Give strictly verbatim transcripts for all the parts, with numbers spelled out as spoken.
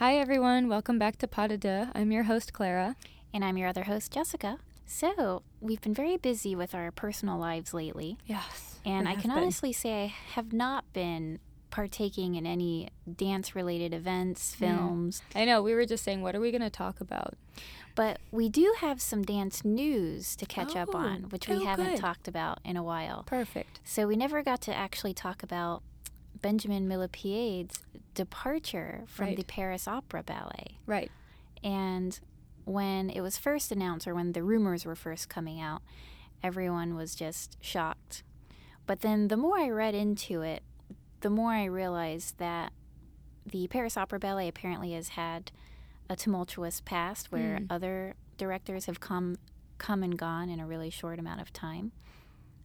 Hi, everyone. Welcome back to Pas de Deux. I'm your host, Clara. And I'm your other host, Jessica. So, we've been very busy with our personal lives lately. Yes. And I can been. honestly say I have not been partaking in any dance-related events, films. Mm. I know. We were just saying, what are we going to talk about? But we do have some dance news to catch oh, up on, which we oh, haven't good. talked about in a while. Perfect. So, we never got to actually talk about Benjamin Millepied's departure from right. the Paris Opera Ballet. Right. And when it was first announced, or when the rumors were first coming out, everyone was just shocked. But then the more I read into it, the more I realized that the Paris Opera Ballet apparently has had a tumultuous past where mm. other directors have come come and gone in a really short amount of time.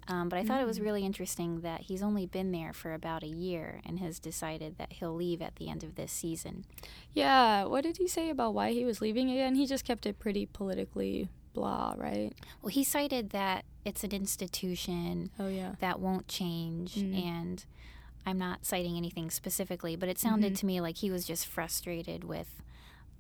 Um, but I thought mm. it was really interesting that he's only been there for about a year and has decided that he'll leave at the end of this season. Yeah. What did he say about why he was leaving again? He just kept it pretty politically blah, right? Well, he cited that it's an institution oh, yeah. that won't change. Mm. And I'm not citing anything specifically, but it sounded mm-hmm. to me like he was just frustrated with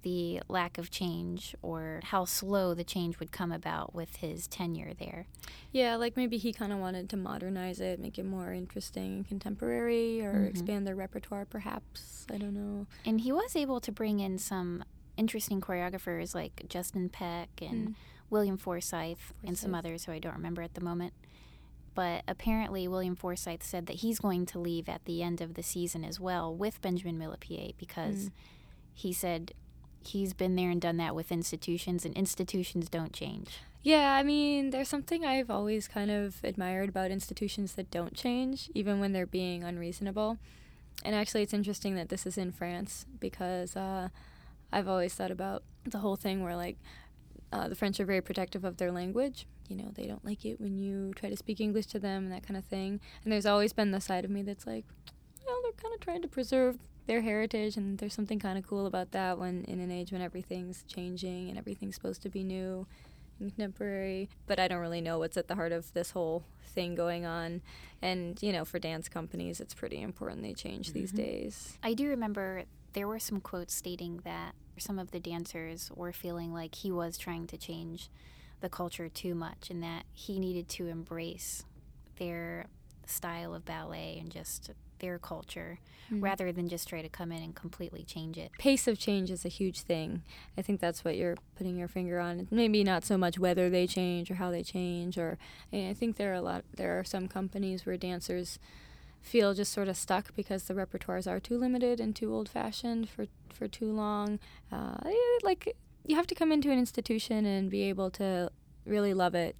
the lack of change or how slow the change would come about with his tenure there. Yeah, like maybe he kind of wanted to modernize it, make it more interesting and contemporary, or mm-hmm. expand their repertoire perhaps. I don't know. And he was able to bring in some interesting choreographers like Justin Peck and mm. William Forsythe, Forsythe and some others who I don't remember at the moment. But apparently William Forsythe said that he's going to leave at the end of the season as well with Benjamin Millepied because mm. he said he's been there and done that with institutions, and institutions don't change. Yeah, I mean, there's something I've always kind of admired about institutions that don't change, even when they're being unreasonable. And actually, it's interesting that this is in France, because uh, I've always thought about the whole thing where, like, uh, the French are very protective of their language. You know, they don't like it when you try to speak English to them and that kind of thing. And there's always been the side of me that's like, well, they're kind of trying to preserve their heritage, and there's something kind of cool about that when in an age when everything's changing and everything's supposed to be new and contemporary. But I don't really know what's at the heart of this whole thing going on. And, you know, for dance companies, it's pretty important they change mm-hmm. these days. I do remember there were some quotes stating that some of the dancers were feeling like he was trying to change the culture too much and that he needed to embrace their style of ballet and just their culture mm. rather than just try to come in and completely change it. Pace of change is a huge thing. I think that's what you're putting your finger on. Maybe not so much whether they change or how they change, or I think there are a lot there are some companies where dancers feel just sort of stuck because the repertoires are too limited and too old-fashioned for for too long. Uh, like you have to come into an institution and be able to really love it.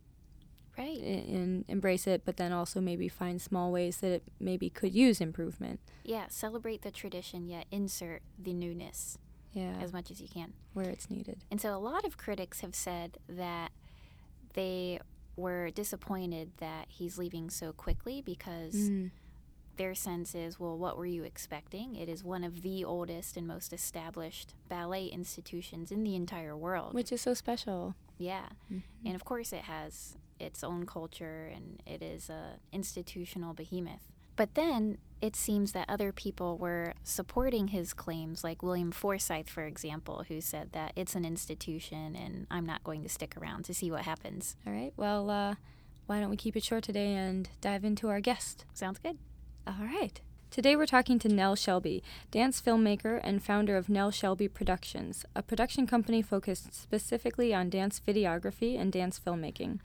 Right. And embrace it, but then also maybe find small ways that it maybe could use improvement. Yeah, celebrate the tradition, yet insert the newness yeah. as much as you can. Where it's needed. And so a lot of critics have said that they were disappointed that he's leaving so quickly because mm. their sense is, well, what were you expecting? It is one of the oldest and most established ballet institutions in the entire world. Which is so special. Yeah. Mm-hmm. And of course it has its own culture, and it is a institutional behemoth. But then it seems that other people were supporting his claims, like William Forsythe, for example, who said that it's an institution and I'm not going to stick around to see what happens. All right. Well, uh, why don't we keep it short today and dive into our guest? Sounds good. All right. Today we're talking to Nel Shelby, dance filmmaker and founder of Nel Shelby Productions, a production company focused specifically on dance videography and dance filmmaking.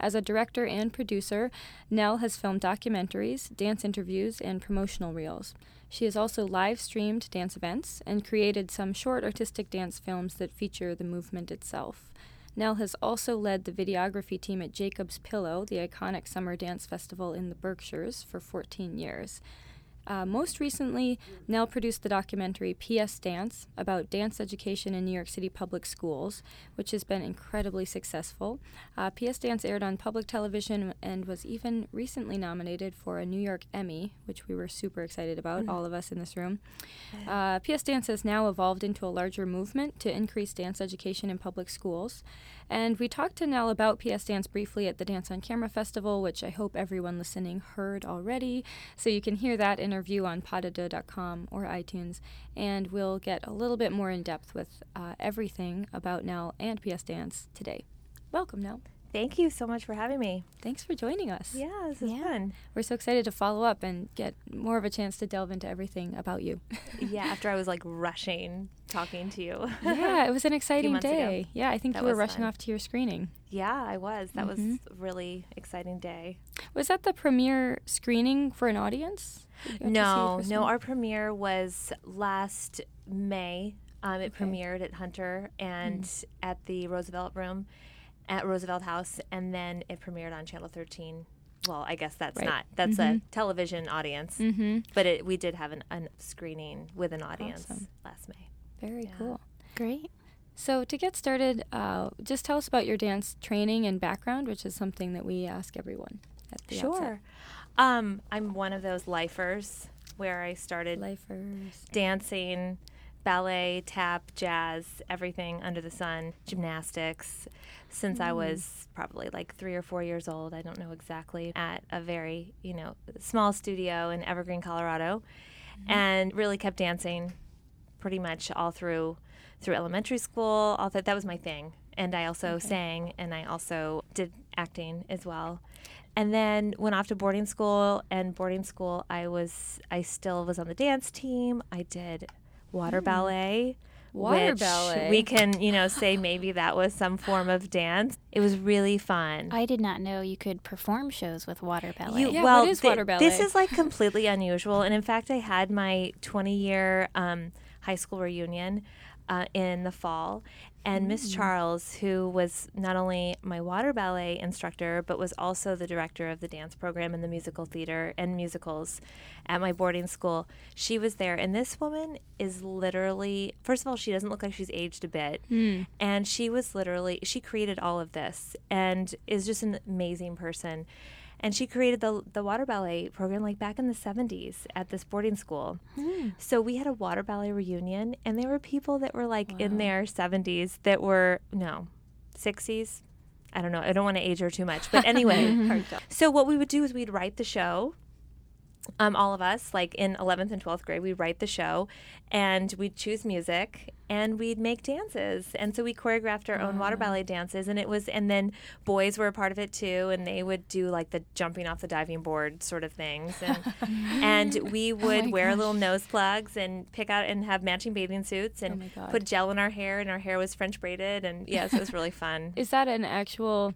As a director and producer, Nel has filmed documentaries, dance interviews, and promotional reels. She has also live-streamed dance events and created some short artistic dance films that feature the movement itself. Nel has also led the videography team at Jacob's Pillow, the iconic summer dance festival in the Berkshires, for fourteen years. Uh, most recently, Nel produced the documentary P S Dance about dance education in New York City public schools, which has been incredibly successful. Uh, P S Dance aired on public television and was even recently nominated for a New York Emmy, which we were super excited about, mm-hmm. all of us in this room. Uh, P S Dance has now evolved into a larger movement to increase dance education in public schools. And we talked to Nel about P S. Dance briefly at the Dance on Camera Festival, which I hope everyone listening heard already. So you can hear that interview on pas de deux dot com or iTunes. And we'll get a little bit more in depth with uh, everything about Nel and P S. Dance today. Welcome, Nel. Thank you so much for having me. Thanks for joining us. Yeah, this is yeah. fun. We're so excited to follow up and get more of a chance to delve into everything about you. Yeah, after I was like rushing talking to you. Yeah, it was an exciting day. Ago. Yeah, I think that you were rushing fun. off to your screening. Yeah, I was. That mm-hmm. was a really exciting day. Was that the premiere screening for an audience? No, no, our premiere was last May. Um, it okay. premiered at Hunter and mm. at the Roosevelt Room. At Roosevelt House, and then it premiered on Channel thirteen. Well, I guess that's right. not. That's mm-hmm. a television audience. Mm-hmm. But it, we did have an, an screening with an audience awesome. last May. Very yeah. cool. Great. So to get started, uh, just tell us about your dance training and background, which is something that we ask everyone at the outset. Sure. Um, I'm one of those lifers where I started lifers. dancing, ballet, tap, jazz, everything under the sun, gymnastics, since mm. I was probably like three or four years old, I don't know exactly, at a very, you know, small studio in Evergreen, Colorado, mm. and really kept dancing pretty much all through through elementary school. All that, that was my thing. And I also okay. sang, and I also did acting as well. And then went off to boarding school, and boarding school, I was, I still was on the dance team. I did water mm. ballet, water which ballet. We can, you know, say maybe that was some form of dance. It was really fun. I did not know you could perform shows with water ballet. You, yeah, well, what is th- water ballet? This is like completely unusual. And in fact, I had my twenty-year um, high school reunion uh, in the fall. And Miss mm. Charles, who was not only my water ballet instructor, but was also the director of the dance program and the musical theater and musicals at my boarding school, she was there. And this woman is literally, first of all, she doesn't look like she's aged a bit. Mm. And she was literally, she created all of this and is just an amazing person. And she created the the water ballet program like back in the seventies at this boarding school. Mm. So we had a water ballet reunion, and there were people that were like wow. in their seventies that were, no, sixties. I don't know. I don't want to age her too much. But anyway, so what we would do is we'd write the show. Um, all of us, like in eleventh and twelfth grade, we'd write the show, and we'd choose music, and we'd make dances. And so we choreographed our wow. own water ballet dances, and it was, and then boys were a part of it too, and they would do like the jumping off the diving board sort of things. And, and we would oh wear gosh. little nose plugs and pick out and have matching bathing suits and oh put gel in our hair, and our hair was French braided. And yes, it was really fun. Is that an actual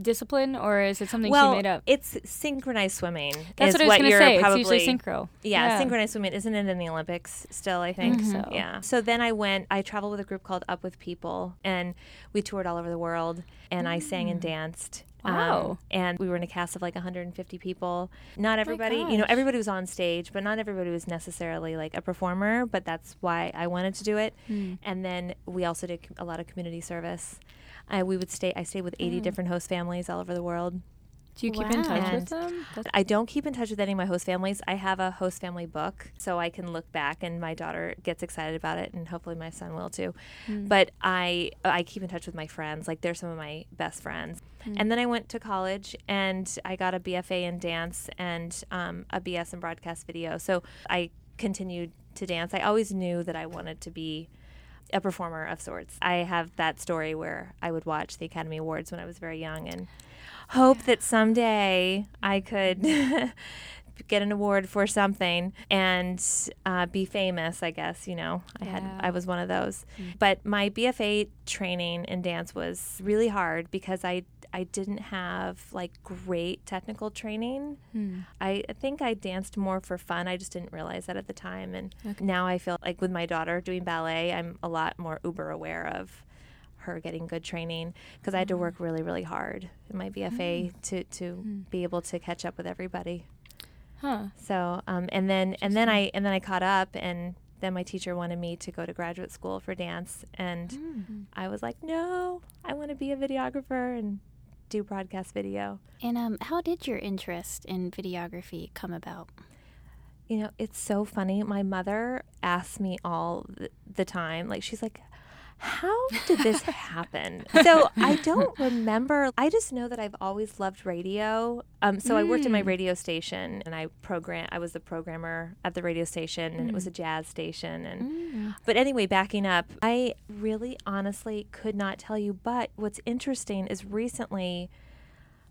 discipline, or is it something well, she made up? It's synchronized swimming. That's is what I was going to say. Probably, it's usually synchro. Yeah, yeah, synchronized swimming. Isn't it in the Olympics still, I think? Mm-hmm. So. Yeah. So then I went, I traveled with a group called Up with People, and we toured all over the world, and mm. I sang and danced. Wow. Um, and we were in a cast of like one hundred fifty people. Not everybody, oh you know, everybody was on stage, but not everybody was necessarily like a performer, but that's why I wanted to do it. Mm. And then we also did a lot of community service. I we would stay. I stayed with eighty mm. different host families all over the world. Do you keep wow. in touch and with them? That's I don't keep in touch with any of my host families. I have a host family book, so I can look back, and my daughter gets excited about it, and hopefully my son will too. Mm. But I I keep in touch with my friends. Like, they're some of my best friends. Mm. And then I went to college, and I got a B F A in dance and um, a B S in broadcast video. So I continued to dance. I always knew that I wanted to be a performer of sorts. I have that story where I would watch the Academy Awards when I was very young and hope yeah. that someday I could get an award for something and uh, be famous, I guess, you know. I yeah. had I was one of those. Mm-hmm. But my B F A training in dance was really hard because I I didn't have like great technical training. Hmm. I, I think I danced more for fun. I just didn't realize that at the time. And okay. now I feel like with my daughter doing ballet, I'm a lot more uber aware of her getting good training because I had to work really, really hard in my B F A hmm. to, to hmm. be able to catch up with everybody. Huh. So, um, and then, and then I, and then I caught up, and then my teacher wanted me to go to graduate school for dance. And hmm. I was like, no, I want to be a videographer and do broadcast video. And um, how did your interest in videography come about? You know, it's so funny. My mother asks me all the time, like, she's like, how did this happen? So I don't remember. I just know that I've always loved radio. Um, so mm. I worked at my radio station, and I program. I was the programmer at the radio station, and mm. it was a jazz station. And mm. But anyway, backing up, I really honestly could not tell you. But what's interesting is recently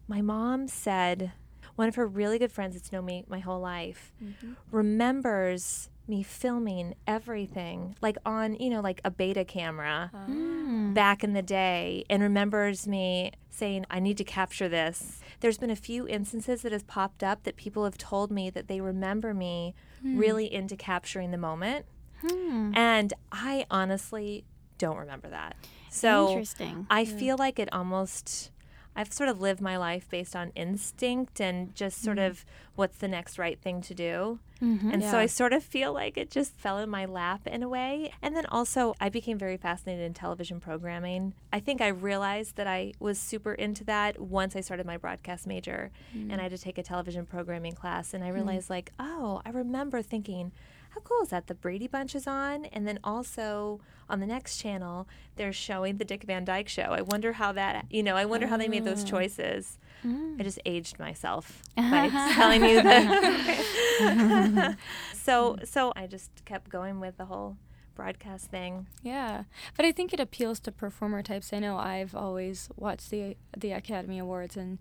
my mom said, one of her really good friends that's known me my whole life, mm-hmm. remembers me filming everything, like on, you know, like a beta camera oh. back in the day, and remembers me saying, I need to capture this. There's been a few instances that have popped up that people have told me that they remember me hmm. really into capturing the moment. Hmm. And I honestly don't remember that. So Interesting. I yeah. feel like it almost... I've sort of lived my life based on instinct and just sort mm-hmm. of what's the next right thing to do. Mm-hmm, and yeah. so I sort of feel like it just fell in my lap in a way. And then also I became very fascinated in television programming. I think I realized that I was super into that once I started my broadcast major mm-hmm. and I had to take a television programming class. And I realized mm-hmm. like, oh, I remember thinking, how cool is that? The Brady Bunch is on, and then also on the next channel, they're showing the Dick Van Dyke Show. I wonder how that, you know, I wonder oh. how they made those choices. Mm. I just aged myself by telling you that. so, so I just kept going with the whole broadcast thing. Yeah, but I think it appeals to performer types. I know I've always watched the the Academy Awards and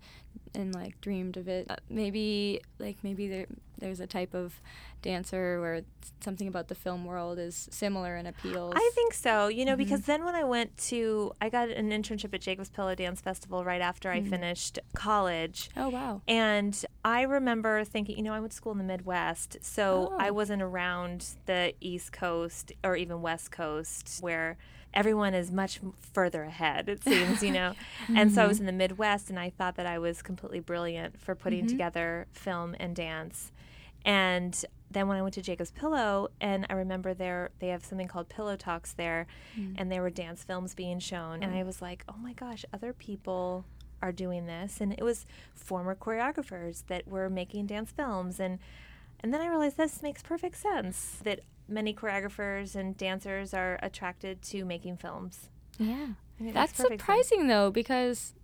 and like dreamed of it. Uh, maybe like maybe there. There's a type of dancer where something about the film world is similar and appeals. I think so, you know, mm-hmm. because then when I went to, I got an internship at Jacob's Pillow Dance Festival right after mm-hmm. I finished college. Oh, wow. And I remember thinking, you know, I went to school in the Midwest, so oh. I wasn't around the East Coast or even West Coast where everyone is much further ahead, it seems, you know. mm-hmm. And so I was in the Midwest, and I thought that I was completely brilliant for putting mm-hmm. together film and dance. And then when I went to Jacob's Pillow, and I remember there they have something called Pillow Talks there, mm. and there were dance films being shown. And I was like, oh, my gosh, other people are doing this. And it was former choreographers that were making dance films. And and then I realized this makes perfect sense, that many choreographers and dancers are attracted to making films. Yeah. I mean, that's surprising, sense. though, because...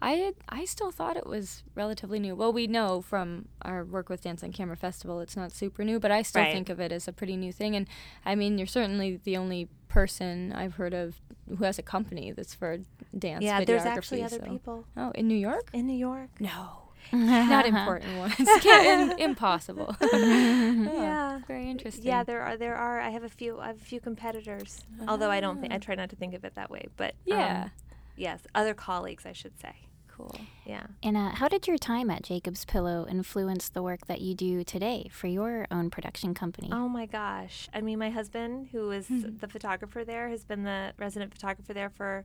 I had, I still thought it was relatively new. Well, we know from our work with Dance on Camera Festival it's not super new, but I still right. think of it as a pretty new thing. And, I mean, you're certainly the only person I've heard of who has a company that's for dance yeah, videography. Yeah, there's actually other so. people. Oh, in New York? In New York. No. Not important ones. Can't, impossible. Yeah. Very interesting. Yeah, there are there are I have a few I have a few competitors. Oh. Although I don't think I try not to think of it that way, but yeah. Um, yes, other colleagues, I should say. Cool. Yeah. And uh, how did your time at Jacob's Pillow influence the work that you do today for your own production company? Oh, my gosh. I mean, my husband, who is mm-hmm. the photographer there, has been the resident photographer there for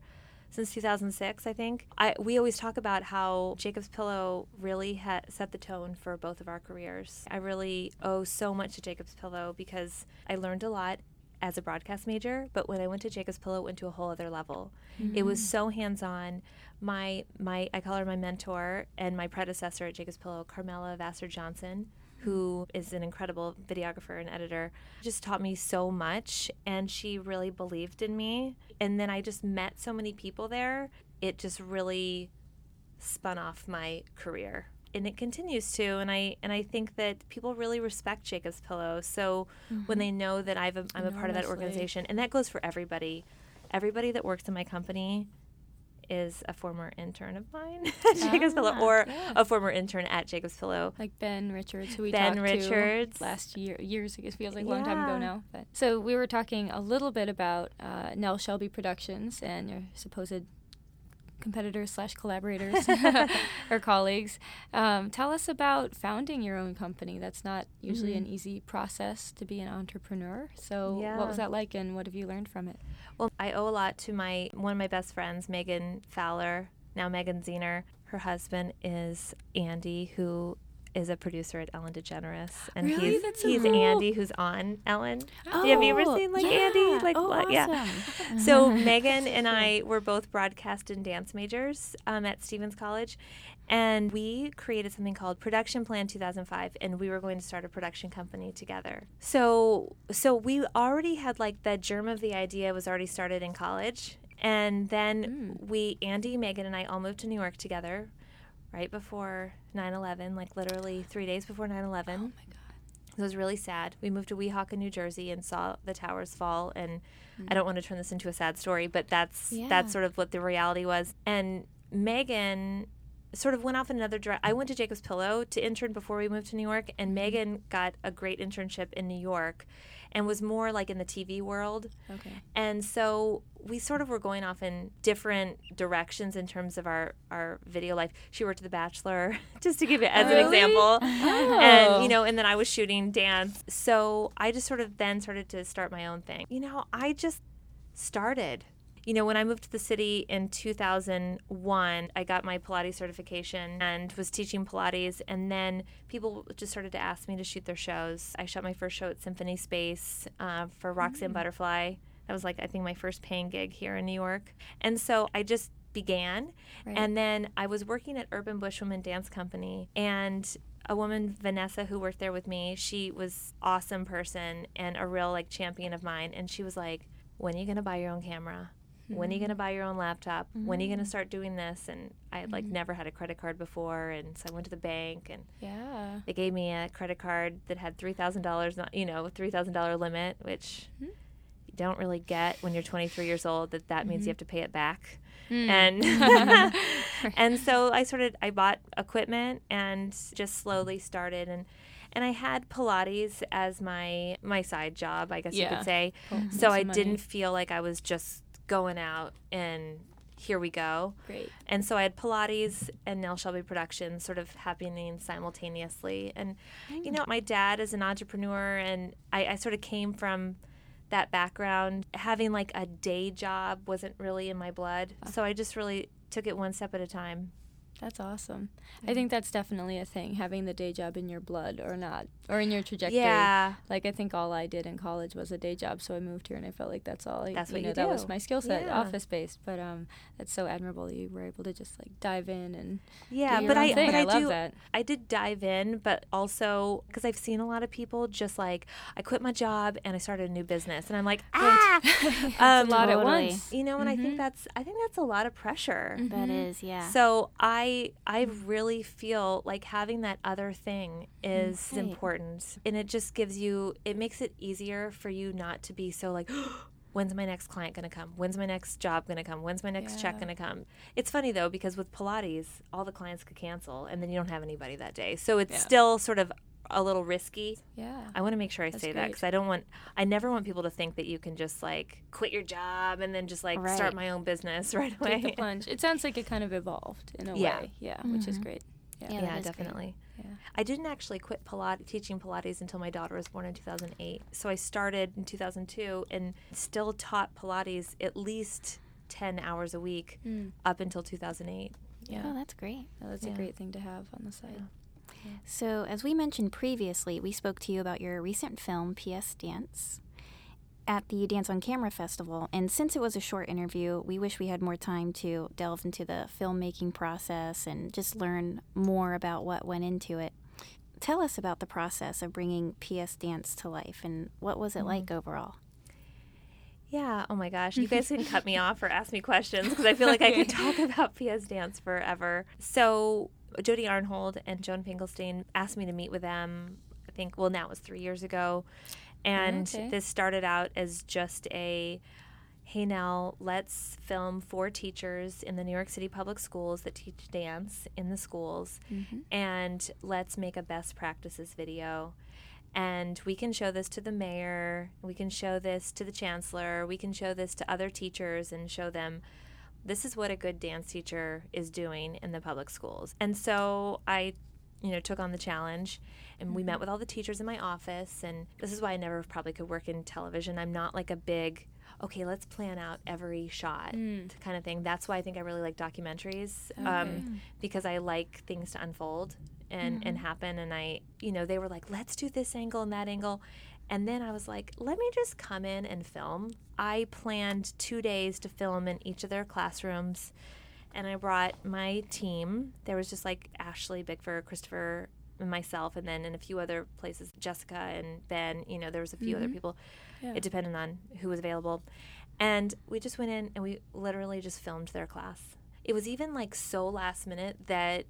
since two thousand six, I think. I, we always talk about how Jacob's Pillow really ha- set the tone for both of our careers. I really owe so much to Jacob's Pillow because I learned a lot as a broadcast major, but when I went to Jacob's Pillow, it went to a whole other level. Mm-hmm. It was so hands-on. My, my, I call her my mentor and my predecessor at Jacob's Pillow, Carmela Vassar-Johnson, who is an incredible videographer and editor, just taught me so much, and she really believed in me. And then I just met so many people there. It just really spun off my career. And it continues to, and I and I think that people really respect Jacob's Pillow. So mm-hmm. when they know that I've a, I'm Enormously. a part of that organization, and that goes for everybody. Everybody that works in my company is a former intern of mine at ah, Jacob's Pillow, or yeah. a former intern at Jacob's Pillow. Like Ben Richards, who we ben talked Richards. to last year, years ago. It feels like a yeah. long time ago now. But. So we were talking a little bit about uh, Nel Shelby Productions and your supposed competitors slash collaborators or colleagues. Um, tell us about founding your own company. That's not usually mm-hmm. an easy process to be an entrepreneur. So yeah. what was that like, and what have you learned from it? Well, I owe a lot to my one of my best friends, Megan Fowler, now Megan Zener. Her husband is Andy, who is a producer at Ellen DeGeneres, and really? he's That's so he's cool. Andy, who's on Ellen. Oh, have you ever seen like yeah. Andy? Like, oh, awesome. yeah. So Megan and I were both broadcast and dance majors um, at Stevens College, and we created something called Production Plan two thousand five, and we were going to start a production company together. So, so we already had like the germ of the idea was already started in college, and then mm. we Andy, Megan, and I all moved to New York together. Right before nine eleven, like literally three days before nine eleven. Oh, my God. It was really sad. We moved to Weehawken, New Jersey, and saw the towers fall. And mm. I don't want to turn this into a sad story, but that's yeah. that's sort of what the reality was. And Megan sort of went off in another direction. I went to Jacob's Pillow to intern before we moved to New York, and Megan got a great internship in New York and was more like in the T V world. Okay. And so we sort of were going off in different directions in terms of our, our video life. She worked at The Bachelor, just to give it as really? an example. Oh. And, you know, and then I was shooting dance. So I just sort of then started to start my own thing. You know, I just started. You know, when I moved to the city in two thousand one, I got my Pilates certification and was teaching Pilates, and then people just started to ask me to shoot their shows. I shot my first show at Symphony Space uh, for Roxanne mm-hmm. Butterfly. That was like, I think, my first paying gig here in New York. And so I just began, right. and then I was working at Urban Bushwoman Dance Company, and a woman, Vanessa, who worked there with me, she was an awesome person and a real, like, champion of mine, and she was like, when are you going to buy your own camera? When are you going to buy your own laptop? Mm-hmm. When are you going to start doing this? And I had, like, mm-hmm. never had a credit card before, and so I went to the bank, and yeah. they gave me a credit card that had three thousand dollars, you know, three thousand dollars limit, which mm-hmm. you don't really get when you're twenty-three years old, that that mm-hmm. means you have to pay it back. Mm. And and so I sort of, I bought equipment and just slowly started, and And I had Pilates as my, my side job, I guess yeah. you could say. Mm-hmm. So I didn't feel like I was just going out and here we go. Great. And so I had Pilates and Nel Shelby Productions sort of happening simultaneously. And, mm. you know, my dad is an entrepreneur, and I, I sort of came from that background. Having, like, a day job wasn't really in my blood. Wow. So I just really took it one step at a time. That's awesome. Mm-hmm. I think that's definitely a thing, having the day job in your blood or not, or in your trajectory. Yeah. Like, I think all I did in college was a day job, so I moved here, and I felt like that's all I, that's you what know, you do. That was my skill set, yeah. office-based. But um, that's so admirable that you were able to just, like, dive in and yeah, do your but own I, thing. But I, I love do, that. I did dive in, but also, because I've seen a lot of people just, like, I quit my job, and I started a new business. And I'm like, ah! It's um, a lot totally. at once. You know, and mm-hmm. I think that's I think that's a lot of pressure. Mm-hmm. That is, yeah. So I... I really feel like having that other thing is right. important, and it just gives you, it makes it easier for you not to be so like, when's my next client going to come? When's my next job going to come? When's my next yeah. check going to come? It's funny, though, because with Pilates, all the clients could cancel, and then you don't have anybody that day. So it's yeah. still sort of a little risky. Yeah. I want to make sure I That's say great. that, because I don't want, I never want people to think that you can just, like, quit your job and then just, like, right. start my own business right away. Take the plunge. It sounds like it kind of evolved in a yeah. way. Yeah. Mm-hmm. Which is great. Yeah, yeah, yeah definitely. Great. Yeah. I didn't actually quit Pilates, teaching Pilates until my daughter was born in two thousand eight. So I started in two thousand two and still taught Pilates at least ten hours a week mm. up until two thousand eight. Yeah. Oh, that's great. No, that's yeah. a great thing to have on the side. Yeah. So, as we mentioned previously, we spoke to you about your recent film, P S. Dance, at the Dance on Camera Festival. And since it was a short interview, we wish we had more time to delve into the filmmaking process and just learn more about what went into it. Tell us about the process of bringing P S. Dance to life, and what was it mm-hmm. like overall? Yeah, oh my gosh. You guys can cut me off or ask me questions, because I feel like I could talk about P S. Dance forever. So... Jody Arnhold and Joan Finkelstein asked me to meet with them, I think, well, now it was three years ago. And okay. this started out as just a, hey, Nell, let's film four teachers in the New York City public schools that teach dance in the schools, mm-hmm. and let's make a best practices video. And we can show this to the mayor, we can show this to the chancellor, we can show this to other teachers and show them, this is what a good dance teacher is doing in the public schools. And so I, you know, took on the challenge, and mm-hmm. we met with all the teachers in my office, and this is why I never probably could work in television. I'm not like a big, okay, let's plan out every shot mm. kind of thing. That's why I think I really like documentaries, okay. um, because I like things to unfold and, mm-hmm. and happen. And I, you know, they were like, let's do this angle and that angle. And then I was like, let me just come in and film. I planned two days to film in each of their classrooms. And I brought my team. There was just like Ashley, Bigford, Christopher, and myself, and then in a few other places, Jessica and Ben, you know, there was a few mm-hmm. other people. Yeah. It depended on who was available. And we just went in and we literally just filmed their class. It was even like so last minute that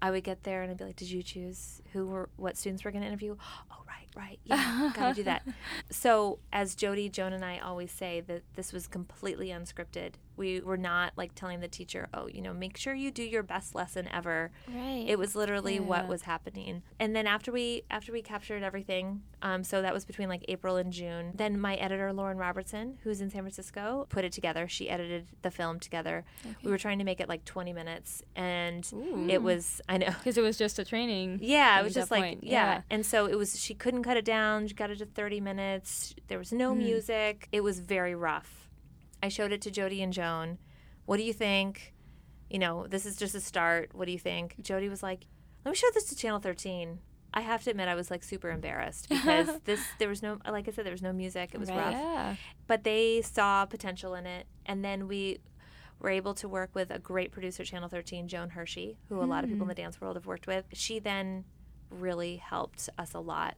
I would get there and I'd be like, did you choose who were, what students we're going to interview? Oh, right, right. Yeah, got to do that. So as Jody, Joan, and I always say, that this was completely unscripted. We were not like telling the teacher, oh, you know, make sure you do your best lesson ever. Right. It was literally yeah. what was happening. And then after we after we captured everything, um, so that was between like April and June, then my editor, Lauren Robertson, who's in San Francisco, put it together. She edited the film together. Okay. We were trying to make it like twenty minutes. And Ooh. It was, I know. Because it was just a training. Yeah, it was just like, yeah. yeah. And so it was, she couldn't cut it down. She got it to thirty minutes. There was no mm. music. It was very rough. I showed it to Jody and Joan. What do you think? You know, this is just a start. What do you think? Jody was like, let me show this to Channel thirteen. I have to admit, I was like super embarrassed because this, there was no, like I said, there was no music. It was right, rough. Yeah. But they saw potential in it. And then we were able to work with a great producer at Channel thirteen, Joan Hershey, who mm. a lot of people in the dance world have worked with. She then really helped us a lot.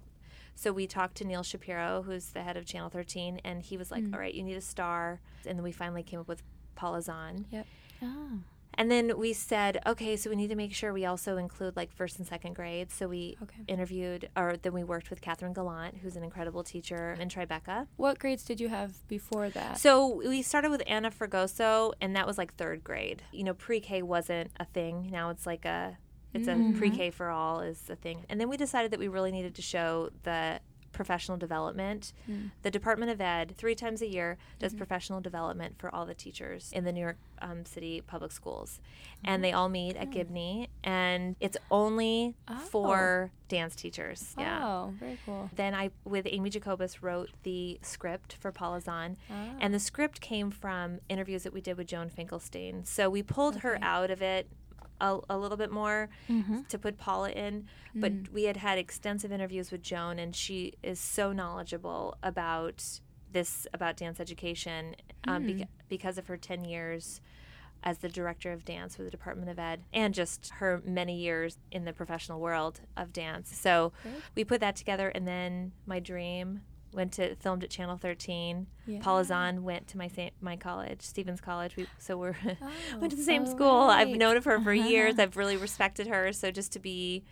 So we talked to Neil Shapiro, who's the head of Channel thirteen, and he was like, mm. all right, you need a star. And then we finally came up with Paula Zahn. Yep. Oh. And then we said, okay, so we need to make sure we also include, like, first and second grade. So we okay. interviewed, or then we worked with Catherine Gallant, who's an incredible teacher in Tribeca. What grades did you have before that? So we started with Ana Fragoso, and that was, like, third grade. You know, pre-K wasn't a thing. Now it's, like, a... It's a mm-hmm. pre-K for all is the thing. And then we decided that we really needed to show the professional development. Mm. The Department of Ed, three times a year, does mm-hmm. professional development for all the teachers in the New York um, City public schools. Mm-hmm. And they all meet at Gibney. And it's only oh. for dance teachers. Oh, yeah. Very cool. Then I, with Amy Jacobus, wrote the script for Paula Zahn. Oh. And the script came from interviews that we did with Joan Finkelstein. So we pulled okay. her out of it. A, a little bit more mm-hmm. to put Paula in, but mm. we had had extensive interviews with Joan, and she is so knowledgeable about this, about dance education, um, mm. beca- because of her ten years as the director of dance for the Department of Ed, and just her many years in the professional world of dance. So okay. we put that together, and then my dream went to filmed at Channel thirteen. Yeah. Paula Zahn went to my my college, Stevens College. We so we're oh, went to the same oh, school. Right. I've known of her for uh-huh. years. I've really respected her. So just to be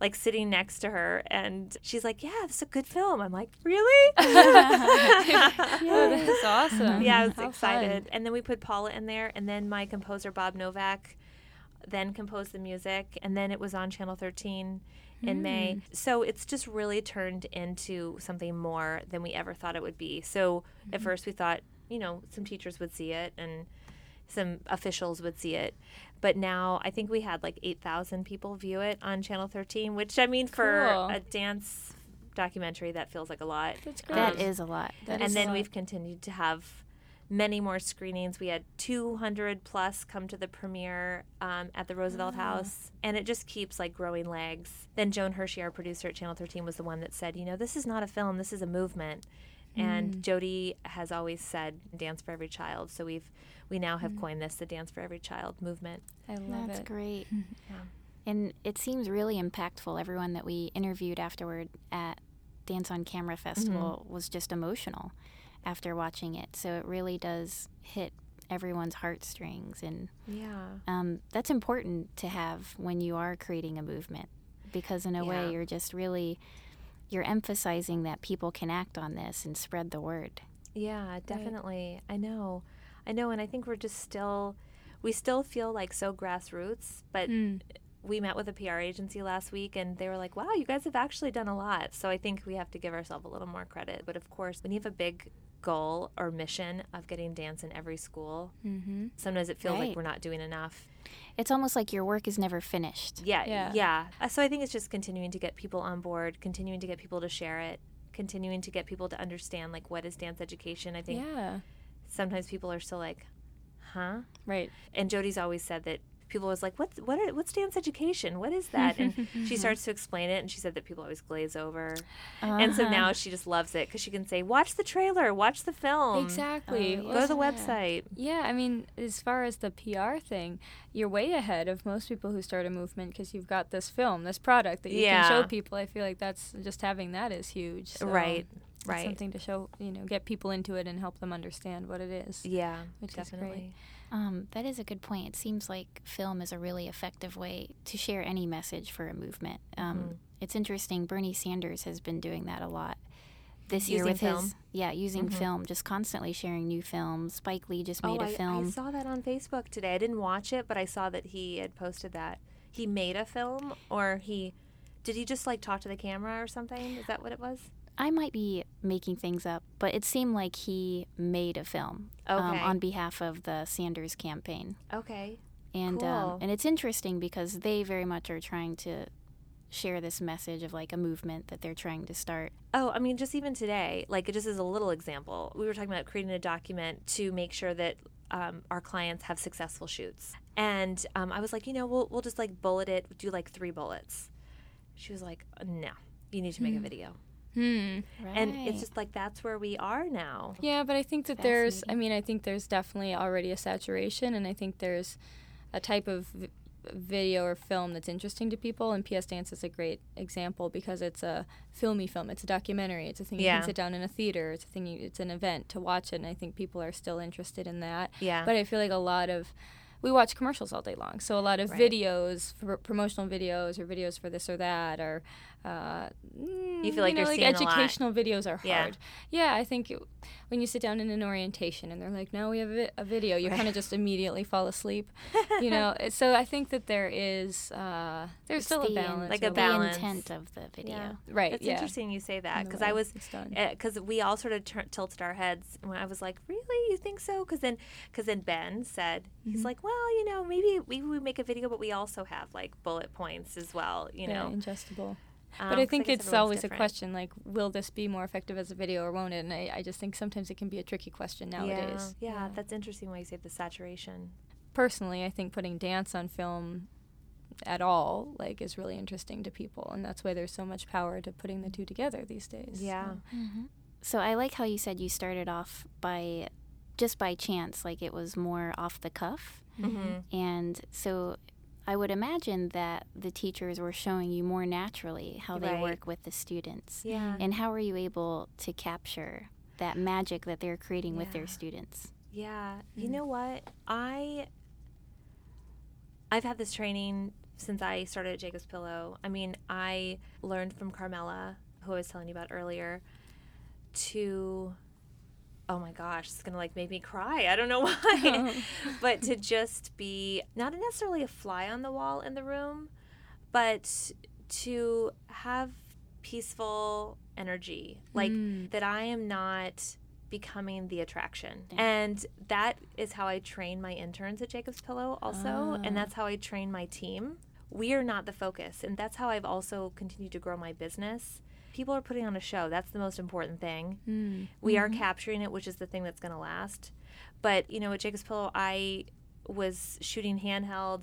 like sitting next to her, and she's like, "Yeah, this is a good film." I'm like, "Really?" yeah, that's awesome. Yeah, I was How excited. Fun. And then we put Paula in there, and then my composer Bob Novak then composed the music, and then it was on Channel thirteen. In mm. May. So it's just really turned into something more than we ever thought it would be. So mm-hmm. at first we thought, you know, some teachers would see it and some officials would see it. But now I think we had like eight thousand people view it on Channel thirteen, which I mean cool. for a dance documentary, that feels like a lot. That's great. Um, that is a lot. That and then lot. We've continued to have many more screenings. We had two hundred plus come to the premiere um, at the Roosevelt uh-huh. House, and it just keeps like growing legs. Then Joan Hershey, our producer at Channel thirteen, was the one that said, you know, this is not a film, this is a movement. Mm. And Jody has always said dance for every child. So we've we now have mm. coined this the Dance for Every Child movement. I love That's it. That's great. Yeah. And it seems really impactful. Everyone that we interviewed afterward at Dance on Camera Festival mm-hmm. was just emotional after watching it, so it really does hit everyone's heartstrings, and yeah, um, that's important to have when you are creating a movement, because in a yeah. way you're just really you're emphasizing that people can act on this and spread the word. Yeah, definitely. Right. I know, I know, and I think we're just still we still feel like so grassroots, but. Mm. We met with a P R agency last week, and they were like, wow, you guys have actually done a lot. So I think we have to give ourselves a little more credit. But, of course, when you have a big goal or mission of getting dance in every school, mm-hmm. sometimes it feels right. like we're not doing enough. It's almost like your work is never finished. Yeah, yeah, yeah. So I think it's just continuing to get people on board, continuing to get people to share it, continuing to get people to understand, like, what is dance education. I think yeah. sometimes people are still like, huh? Right. And Jody's always said that people always like, what's, what are, what's dance education? What is that? And she starts to explain it, and she said that people always glaze over. Uh-huh. And so now she just loves it because she can say, watch the trailer, watch the film. Exactly. Oh, yeah. Go to the website. Yeah, I mean, as far as the P R thing, you're way ahead of most people who start a movement because you've got this film, this product that you yeah. can show people. I feel like that's just having that is huge. So. Right. Right. Something to show, you know, get people into it and help them understand what it is. Yeah, which definitely. Is great. Um, that is a good point. It seems like film is a really effective way to share any message for a movement. Um, mm-hmm. It's interesting. Bernie Sanders has been doing that a lot this using year with film. his yeah using mm-hmm. film, just constantly sharing new films. Spike Lee just made oh, a film. I, I saw that on Facebook today. I didn't watch it, but I saw that he had posted that he made a film, or he did he just like talk to the camera or something? Is that what it was? I might be making things up, but it seemed like he made a film okay. um, on behalf of the Sanders campaign. Okay, and cool. um, and it's interesting because they very much are trying to share this message of like a movement that they're trying to start. Oh, I mean, just even today, like it just is a little example. We were talking about creating a document to make sure that um, our clients have successful shoots, and um, I was like, you know, we'll we'll just like bullet it, do like three bullets. She was like, no, you need to make hmm. a video. Hmm. Right. And it's just like that's where we are now. Yeah, but I think that there's, I mean, I think there's definitely already a saturation, and I think there's a type of v- video or film that's interesting to people, and P S. Dance is a great example because it's a filmy film. It's a documentary. It's a thing you yeah. can sit down in a theater. It's a thing. You, it's an event to watch it, and I think people are still interested in that. Yeah. But I feel like a lot of we watch commercials all day long, so a lot of right. videos, for promotional videos or videos for this or that, or uh, you feel like you know, you're like seeing educational a lot. Videos are hard. Yeah, yeah I think it, when you sit down in an orientation and they're like, "Now we have a, a video," you right. kind of just immediately fall asleep, you know. So I think that there is uh, there's it's still the, a balance, like a balance. The intent of the video, yeah. right? It's yeah. interesting you say that because I was because uh, we all sort of t- tilted our heads when I was like, "Really, you think so?" Because then because then Ben said mm-hmm. he's like. Well, you know, maybe, maybe we make a video, but we also have, like, bullet points as well, you know. Yeah, ingestible. Um, but I think I it's always different. A question, like, will this be more effective as a video or won't it? And I, I just think sometimes it can be a tricky question nowadays. Yeah, yeah, yeah. That's interesting why you say the saturation. Personally, I think putting dance on film at all, like, is really interesting to people. And that's why there's so much power to putting the two together these days. Yeah. So, mm-hmm. so I like how you said you started off by just by chance, like it was more off the cuff. Mm-hmm. And so I would imagine that the teachers were showing you more naturally how they right. work with the students. Yeah. And how are you able to capture that magic that they're creating yeah. with their students? Yeah. Mm-hmm. You know what? I, I've had this training since I started at Jacob's Pillow. I mean, I learned from Carmela, who I was telling you about earlier, to... oh my gosh, it's going to like make me cry. I don't know why. Oh. But to just be not necessarily a fly on the wall in the room, but to have peaceful energy. Like mm. that I am not becoming the attraction. Yeah. And that is how I train my interns at Jacob's Pillow also. Ah. And that's how I train my team. We are not the focus. And that's how I've also continued to grow my business. People are putting on a show. That's the most important thing. Mm. We mm-hmm. are capturing it, which is the thing that's going to last. But, you know, at Jacob's Pillow, I was shooting handheld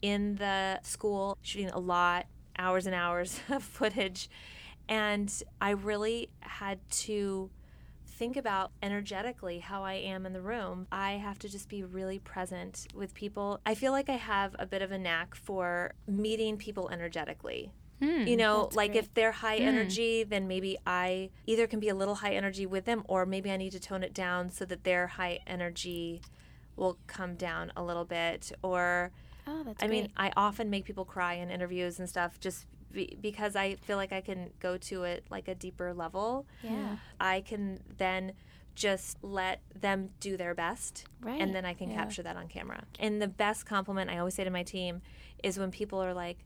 in the school, shooting a lot, hours and hours of footage. And I really had to think about energetically how I am in the room. I have to just be really present with people. I feel like I have a bit of a knack for meeting people energetically. Mm, you know, like great. If they're high mm. energy, then maybe I either can be a little high energy with them, or maybe I need to tone it down so that their high energy will come down a little bit. Or, oh, that's I great. mean, I often make people cry in interviews and stuff just be, because I feel like I can go to it like a deeper level. Yeah, I can then just let them do their best, right. and then I can yeah. capture that on camera. And the best compliment I always say to my team is when people are like,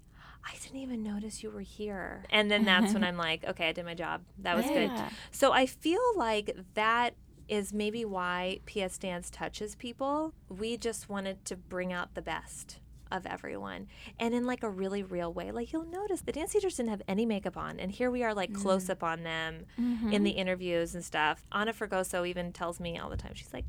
I didn't even notice you were here. And then that's when I'm like, okay, I did my job. That was yeah. good. So I feel like that is maybe why P S. Dance touches people. We just wanted to bring out the best of everyone. And in like a really real way, like you'll notice the dance teachers didn't have any makeup on. And here we are like mm. close up on them mm-hmm. in the interviews and stuff. Ana Fragoso even tells me all the time, she's like,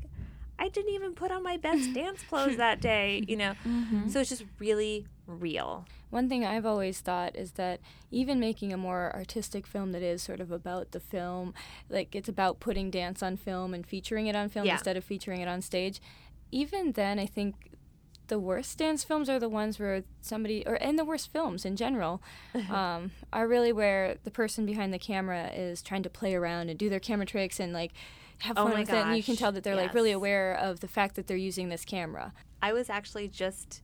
I I didn't even put on my best dance clothes that day, you know. Mm-hmm. So it's just really real. One thing I've always thought is that even making a more artistic film that is sort of about the film, like it's about putting dance on film and featuring it on film yeah. instead of featuring it on stage, even then I think the worst dance films are the ones where somebody, or and the worst films in general, um, are really where the person behind the camera is trying to play around and do their camera tricks and like have fun oh with gosh. it. And you can tell that they're yes. like really aware of the fact that they're using this camera. I was actually just,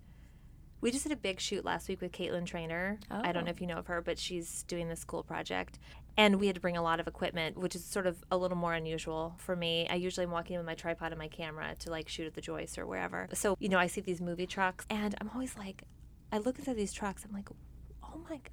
we just did a big shoot last week with Caitlin Traynor. Oh. I don't know if you know of her, but she's doing this cool project. And we had to bring a lot of equipment, which is sort of a little more unusual for me. I usually am walking in with my tripod and my camera to, like, shoot at the Joyce or wherever. So, you know, I see these movie trucks, and I'm always like, I look inside these trucks, I'm like, oh, my God,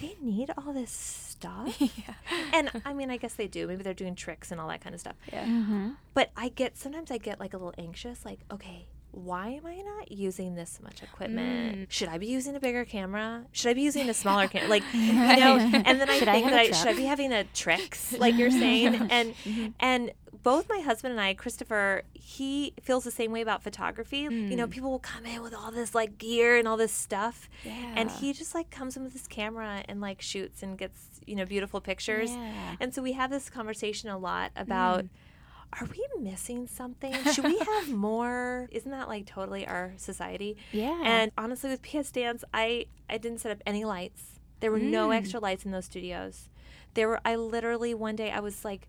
they need all this stuff? yeah. And, I mean, I guess they do. Maybe they're doing tricks and all that kind of stuff. Yeah. Mm-hmm. But I get, sometimes I get, like, a little anxious, like, okay, why am I not using this much equipment? Mm. Should I be using a bigger camera? Should I be using a smaller camera? Like, you know, and then I should think I that I, should I be having a tricks, like you're saying? And mm-hmm. and both my husband and I, Christopher, he feels the same way about photography. Mm. You know, people will come in with all this, like, gear and all this stuff. Yeah. And he just, like, comes in with his camera and, like, shoots and gets, you know, beautiful pictures. Yeah. And so we have this conversation a lot about... Mm. Are we missing something? Should we have more? Isn't that like totally our society? Yeah. And honestly, with P S Dance, I, I didn't set up any lights. There were mm. no extra lights in those studios. There were, I literally, one day I was like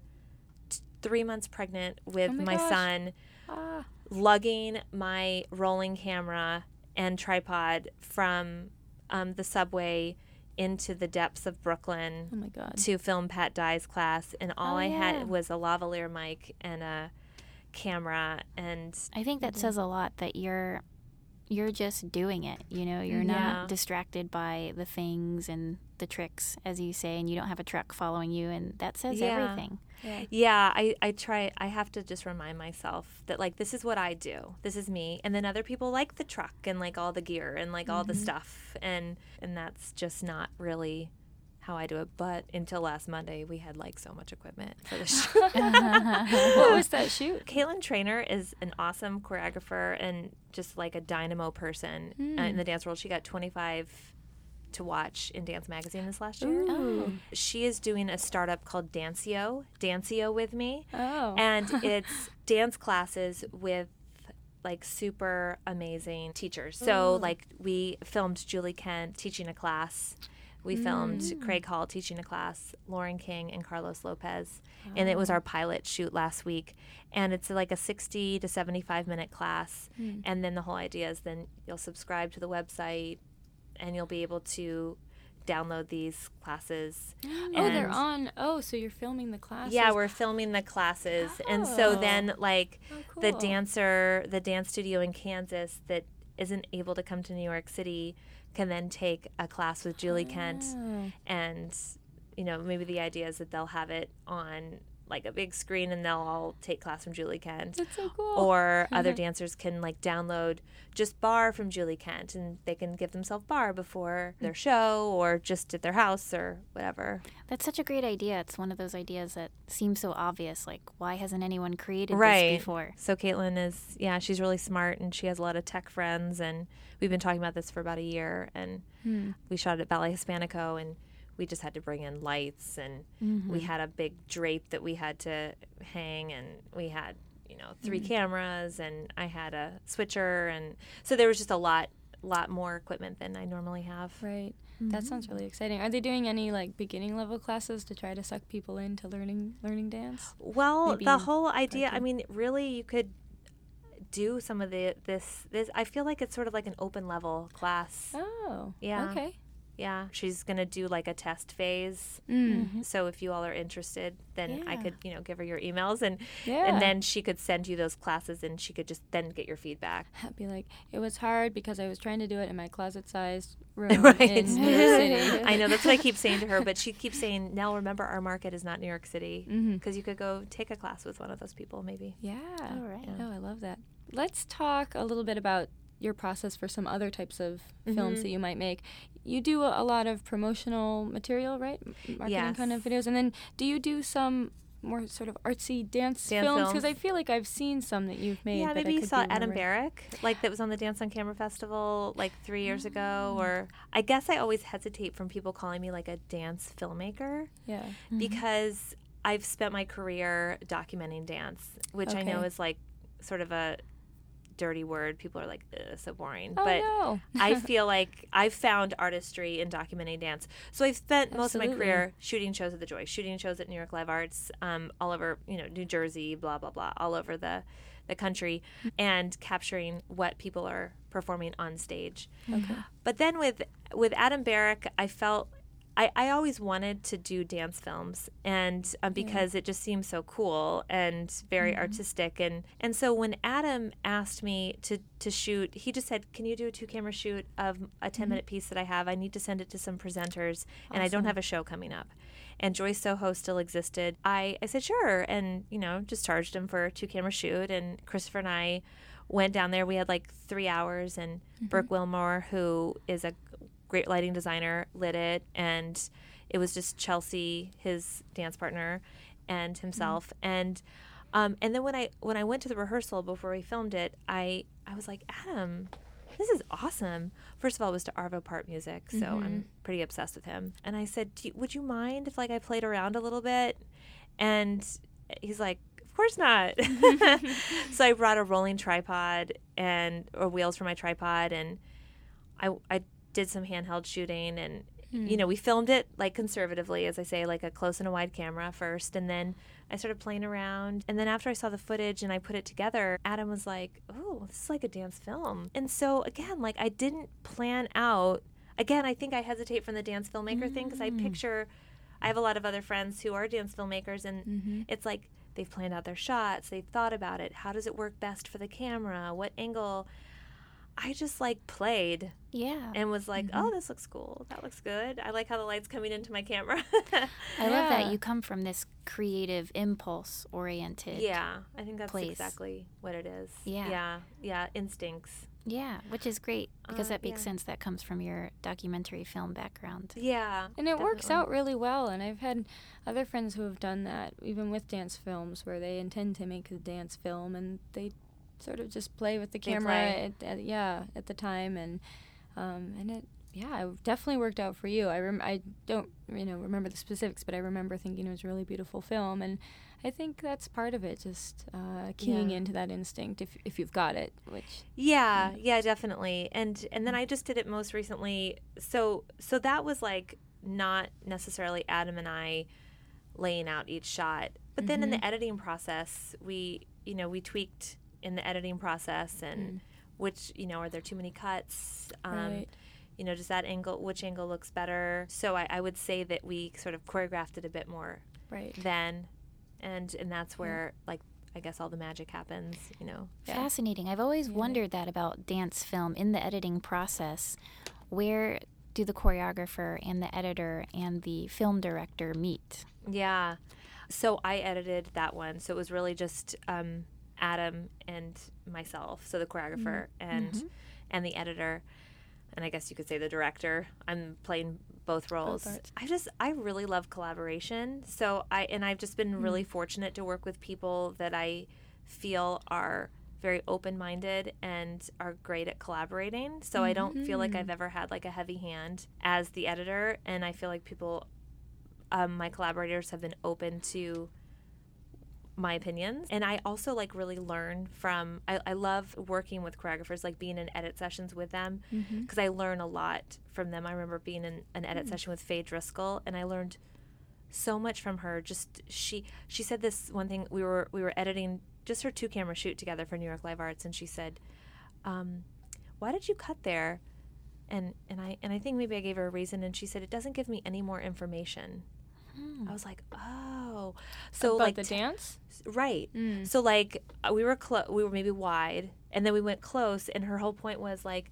t- three months pregnant with oh my, my son, ah. lugging my rolling camera and tripod from um, the subway into the depths of Brooklyn oh my God. to film Pat Dye's class, and all oh, I yeah. had was a lavalier mic and a camera. And I think that mm-hmm. says a lot that you're you're just doing it, you know, you're yeah. not distracted by the things and the tricks, as you say, and you don't have a truck following you, and that says yeah. everything. Yeah, yeah I, I try, I have to just remind myself that, like, this is what I do. This is me. And then other people like the truck and, like, all the gear and, like, mm-hmm. all the stuff. And and that's just not really how I do it. But until last Monday, we had, like, so much equipment for the shoot. What was that shoot? Caitlin Traynor is an awesome choreographer and just, like, a dynamo person mm. in the dance world. She got twenty-five... to watch in Dance Magazine this last year. Oh. She is doing a startup called Dancio, Dancio with me. Oh. And it's dance classes with like super amazing teachers. So oh. like we filmed Julie Kent teaching a class. We filmed mm. Craig Hall teaching a class, Lauren King and Carlos Lopez. Oh. And it was our pilot shoot last week. And it's like a sixty to seventy-five minute class. Mm. And then the whole idea is then you'll subscribe to the website and you'll be able to download these classes. Oh, and they're on. Oh, so you're filming the classes. Yeah, we're filming the classes. Oh. And so then, like, oh, cool. the dancer, the dance studio in Kansas that isn't able to come to New York City can then take a class with Julie oh. Kent. And, you know, maybe the idea is that they'll have it on, like, a big screen and they'll all take class from Julie Kent. That's so cool. Or other dancers can, like, download just bar from Julie Kent and they can give themselves bar before their show or just at their house or whatever. That's such a great idea. It's one of those ideas that seems so obvious. Like, why hasn't anyone created right. this before? So Caitlin is, yeah, she's really smart and she has a lot of tech friends and we've been talking about this for about a year and hmm. we shot at Ballet Hispanico and we just had to bring in lights and mm-hmm. we had a big drape that we had to hang and we had, you know, three mm-hmm. cameras and I had a switcher. And so there was just a lot, lot more equipment than I normally have. Right. Mm-hmm. That sounds really exciting. Are they doing any, like, beginning level classes to try to suck people into learning, learning dance? Well, Maybe the whole idea, I mean, really you could do some of the, this, this, I feel like it's sort of like an open level class. Oh, yeah. Okay. Yeah, she's going to do, like, a test phase. Mm-hmm. So if you all are interested, then yeah. I could, you know, give her your emails. And yeah. and then she could send you those classes, and she could just then get your feedback. I'd be like, it was hard because I was trying to do it in my closet-sized room right. in New York City. I know, that's what I keep saying to her. But she keeps saying, Nell, remember, our market is not New York City. Because mm-hmm. you could go take a class with one of those people, maybe. Yeah. All right. Yeah. Oh, I love that. Let's talk a little bit about your process for some other types of mm-hmm. films that you might make. You do a lot of promotional material, right? Marketing yes. kind of videos. And then do you do some more sort of artsy dance, dance films? Because I feel like I've seen some that you've made. Yeah, maybe you saw Adam Barrick, like that was on the Dance on Camera Festival like three years mm. ago. Or I guess I always hesitate from people calling me like a dance filmmaker. Yeah. Mm-hmm. Because I've spent my career documenting dance, which okay. I know is like sort of a dirty word. People are like, ugh, so boring. Oh, but no. I feel like I've found artistry in documenting dance. So I've spent most Absolutely. of my career shooting shows at the Joyce, shooting shows at New York Live Arts, um, all over, you know, New Jersey, blah, blah, blah, all over the, the country, and capturing what people are performing on stage. Okay. But then with, with Adam Barrick, I felt I, I always wanted to do dance films, and um, because yeah. it just seemed so cool and very mm-hmm. artistic. And, and so when Adam asked me to, to shoot, he just said, can you do a two-camera shoot of a ten-minute mm-hmm. piece that I have? I need to send it to some presenters, awesome. and I don't have a show coming up. And Joyce Soho still existed. I, I said, sure, and, you know, just charged him for a two-camera shoot. And Christopher and I went down there. We had, like, three hours, and mm-hmm. Brooke Wilmore, who is a great lighting designer, lit it, and it was just Chelsea, his dance partner, and himself. Mm-hmm. And um, and then when I when I went to the rehearsal before we filmed it, I, I was like, Adam, this is awesome. First of all, it was to Arvo Part music, so mm-hmm. I'm pretty obsessed with him. And I said, Do you, would you mind if like I played around a little bit? And he's like, of course not. So I brought a rolling tripod and or wheels for my tripod, and I I. did some handheld shooting, and mm. you know, we filmed it like conservatively, as I say, like a close and a wide camera first, and then I started playing around, and then after I saw the footage and I put it together, Adam was like, oh, this is like a dance film. And so again, like I didn't plan out, again, I think I hesitate from the dance filmmaker mm. thing, because I picture, I have a lot of other friends who are dance filmmakers, and mm-hmm. it's like they've planned out their shots, they've thought about it, how does it work best for the camera, what angle. I just like played, yeah, and was like, mm-hmm. oh, this looks cool. That looks good. I like how the light's coming into my camera. I yeah. love that you come from this creative, impulse-oriented. Yeah, I think that's place. exactly what it is. Yeah, yeah, yeah. Instincts. Yeah, which is great, because uh, that makes yeah. sense. That comes from your documentary film background. Yeah, and it definitely. works out really well. And I've had other friends who have done that, even with dance films, where they intend to make a dance film and they sort of just play with the camera, at, at, yeah, at the time, and um, and it, yeah, it definitely worked out for you. I rem- I don't, you know, remember the specifics, but I remember thinking it was a really beautiful film, and I think that's part of it, just uh, keying yeah. into that instinct if if you've got it, which yeah, you know. yeah, definitely. And and then I just did it most recently, so so that was like not necessarily Adam and I laying out each shot, but mm-hmm. then in the editing process, we you know we tweaked. in the editing process, and mm. which, you know, are there too many cuts? Um, right. You know, does that angle, which angle looks better? So I, I would say that we sort of choreographed it a bit more right. then, and and that's where, mm. like, I guess all the magic happens, you know. Fascinating. Yeah. I've always yeah. wondered that about dance film in the editing process. Where do the choreographer and the editor and the film director meet? Yeah. So I edited that one. So it was really just... Um, Adam and myself, so the choreographer mm-hmm. and mm-hmm. and the editor, and I guess you could say the director. I'm playing both roles. Both I just I really love collaboration. So I and I've just been mm-hmm. really fortunate to work with people that I feel are very open-minded and are great at collaborating. So mm-hmm. I don't feel like I've ever had like a heavy hand as the editor, and I feel like people, um, my collaborators have been open to my opinions. And I also like really learn from, I, I love working with choreographers, like being in edit sessions with them, because mm-hmm. I learn a lot from them. I remember being in an edit mm-hmm. session with Faye Driscoll, and I learned so much from her. Just she she said this one thing, we were we were editing just her two camera shoot together for New York Live Arts, and she said, um, why did you cut there? And and I and I think maybe I gave her a reason, and she said, it doesn't give me any more information. I was like, oh, so about like the t- dance, right? Mm. So like we were close, we were maybe wide, and then we went close, and her whole point was like,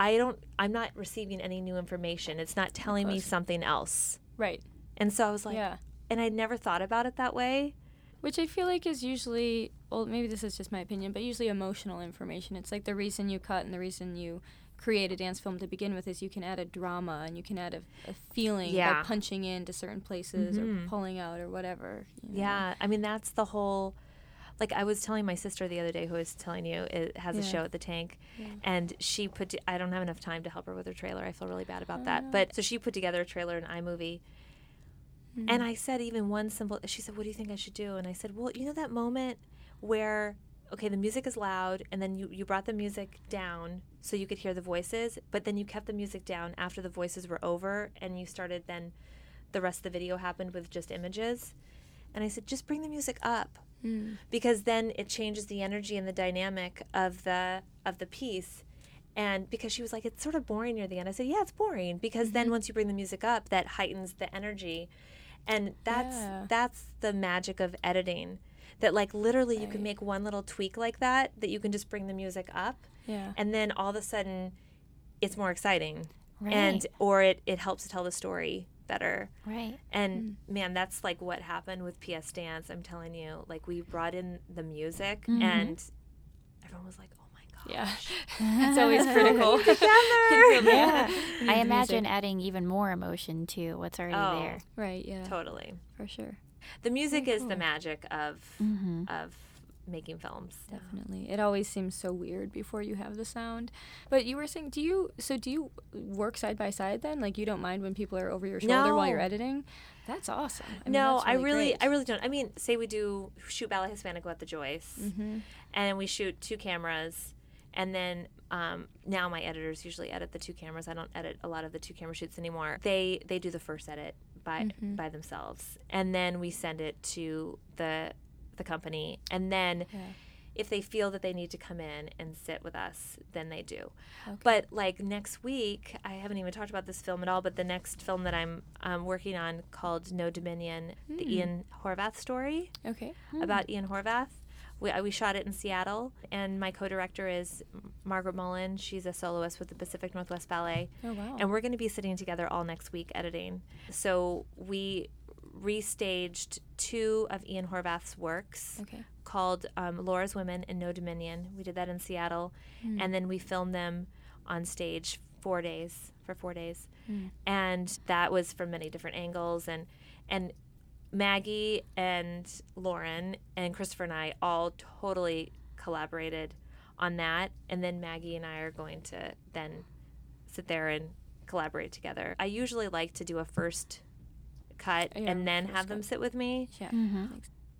I don't, I'm not receiving any new information. It's not telling me something else, right? And so I was like, yeah. and I never thought about it that way, which I feel like is usually, well, maybe this is just my opinion, but usually emotional information. It's like the reason you cut and the reason you create a dance film to begin with is you can add a drama and you can add a, a feeling yeah. by punching into certain places mm-hmm. or pulling out or whatever. You know? Yeah. I mean, that's the whole, like I was telling my sister the other day, who I was telling you it has yeah. a show at the Tank, yeah. and she put, t- I don't have enough time to help her with her trailer. I feel really bad about that. Know. But so she put together a trailer and iMovie. Mm-hmm. And I said even one simple, she said, what do you think I should do? And I said, well, you know that moment where, okay, the music is loud, and then you, you brought the music down so you could hear the voices, but then you kept the music down after the voices were over, and you started then, the rest of the video happened with just images. And I said, just bring the music up, mm. because then it changes the energy and the dynamic of the of the piece. And because she was like, it's sort of boring near the end. I said, yeah, it's boring, because mm-hmm. then once you bring the music up, that heightens the energy. And that's yeah. that's the magic of editing. That, like, literally right. you can make one little tweak like that, that you can just bring the music up. Yeah. And then all of a sudden it's more exciting. Right. And or it, it helps tell the story better. Right. And, mm. man, that's, like, what happened with P S. Dance. I'm telling you, like, we brought in the music, mm-hmm. and everyone was like, oh, my gosh. Yeah. It's always critical. Together. yeah. I imagine adding even more emotion to what's already oh, there. Right, yeah. Totally. For sure. The music oh, cool. is the magic of mm-hmm. of making films. Definitely. It always seems so weird before you have the sound. But you were saying, do you so do you work side by side then? Like, you don't mind when people are over your shoulder no. while you're editing? That's awesome. I no, mean, that's really I really great. I really don't. I mean, say we do shoot Ballet Hispanico at the Joyce, mm-hmm. and we shoot two cameras, and then um, now my editors usually edit the two cameras. I don't edit a lot of the two camera shoots anymore. They they do the first edit. By, mm-hmm. by themselves, and then we send it to the the company, and then yeah. if they feel that they need to come in and sit with us, then they do. Okay. But like next week, I haven't even talked about this film at all, but the next film that I'm um, working on, called No Dominion, mm. the Ian Horvath story, okay, mm. about Ian Horvath. We, we shot it in Seattle, and my co-director is Margaret Mullen. She's a soloist with the Pacific Northwest Ballet. Oh, wow. And we're going to be sitting together all next week editing. So we restaged two of Ian Horvath's works, okay. called um, Laura's Women and No Dominion. We did that in Seattle, mm. and then we filmed them on stage four days, for four days. Mm. And that was from many different angles, and and... Maggie and Lauren and Christopher and I all totally collaborated on that, and then Maggie and I are going to then sit there and collaborate together. I usually like to do a first cut yeah, and then have cut. them sit with me. Yeah. Mm-hmm.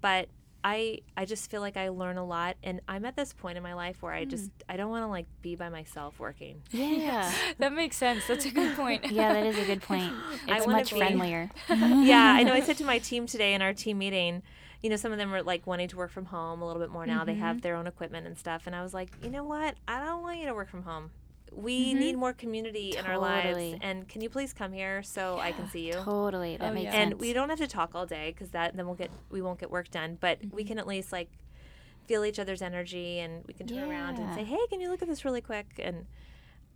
But I I just feel like I learn a lot, and I'm at this point in my life where I mm. just I don't want to like be by myself working. Yeah. That makes sense. That's a good point. Yeah, that is a good point. It's much be, friendlier. Yeah, I know. I said to my team today in our team meeting, you know, some of them are like wanting to work from home a little bit more now. Mm-hmm. They have their own equipment and stuff, and I was like, "You know what? I don't want you to work from home. We mm-hmm. need more community totally. in our lives, and can you please come here so yeah, I can see you?" Totally, that oh, makes yeah. sense. And we don't have to talk all day, because that then we'll get we won't get work done. But mm-hmm. we can at least like feel each other's energy, and we can turn yeah. around and say, "Hey, can you look at this really quick?" And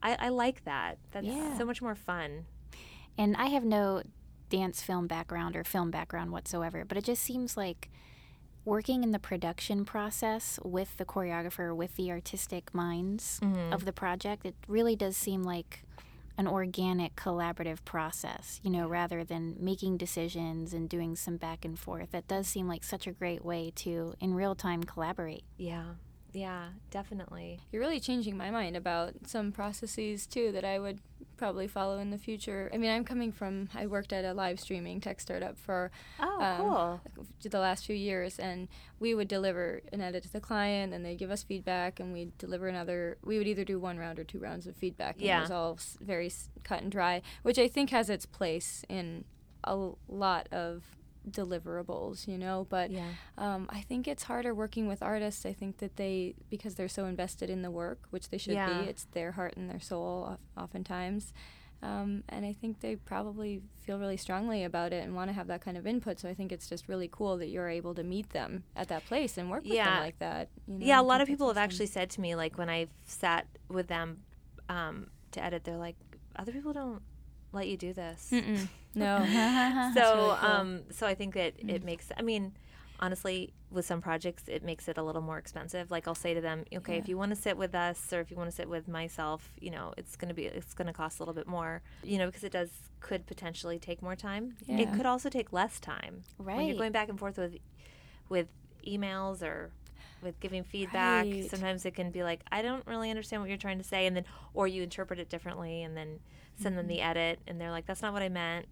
I, I like that. That's yeah. so much more fun. And I have no dance film background or film background whatsoever, but it just seems like working in the production process with the choreographer, with the artistic minds mm-hmm. of the project, it really does seem like an organic, collaborative process, you know, rather than making decisions and doing some back and forth. That does seem like such a great way to, in real time, collaborate. Yeah. Yeah, definitely. You're really changing my mind about some processes, too, that I would probably follow in the future. I mean, I'm coming from, I worked at a live streaming tech startup for oh, um, cool. the last few years, and we would deliver an edit to the client, and they'd give us feedback, and we'd deliver another, we would either do one round or two rounds of feedback, and yeah. it was all very cut and dry, which I think has its place in a lot of deliverables, you know, but yeah. um, I think it's harder working with artists. I think that they, because they're so invested in the work, which they should yeah. be, it's their heart and their soul oftentimes, um, and I think they probably feel really strongly about it and want to have that kind of input, so I think it's just really cool that you're able to meet them at that place and work with yeah. them like that. You know? Yeah, a lot of people have awesome. actually said to me, like, when I've sat with them um, to edit, they're like, other people don't let you do this. Mm-mm. No. So really cool. um so I think that it makes, I mean, honestly, with some projects, it makes it a little more expensive. Like, I'll say to them, okay, yeah. if you want to sit with us or if you want to sit with myself, you know, it's going to be, it's going to cost a little bit more, you know, because it does, could potentially take more time. Yeah. It could also take less time. Right. When you're going back and forth with, with emails or with giving feedback, right. sometimes it can be like, I don't really understand what you're trying to say. And then, or you interpret it differently and then send mm-hmm. them the edit. And they're like, that's not what I meant.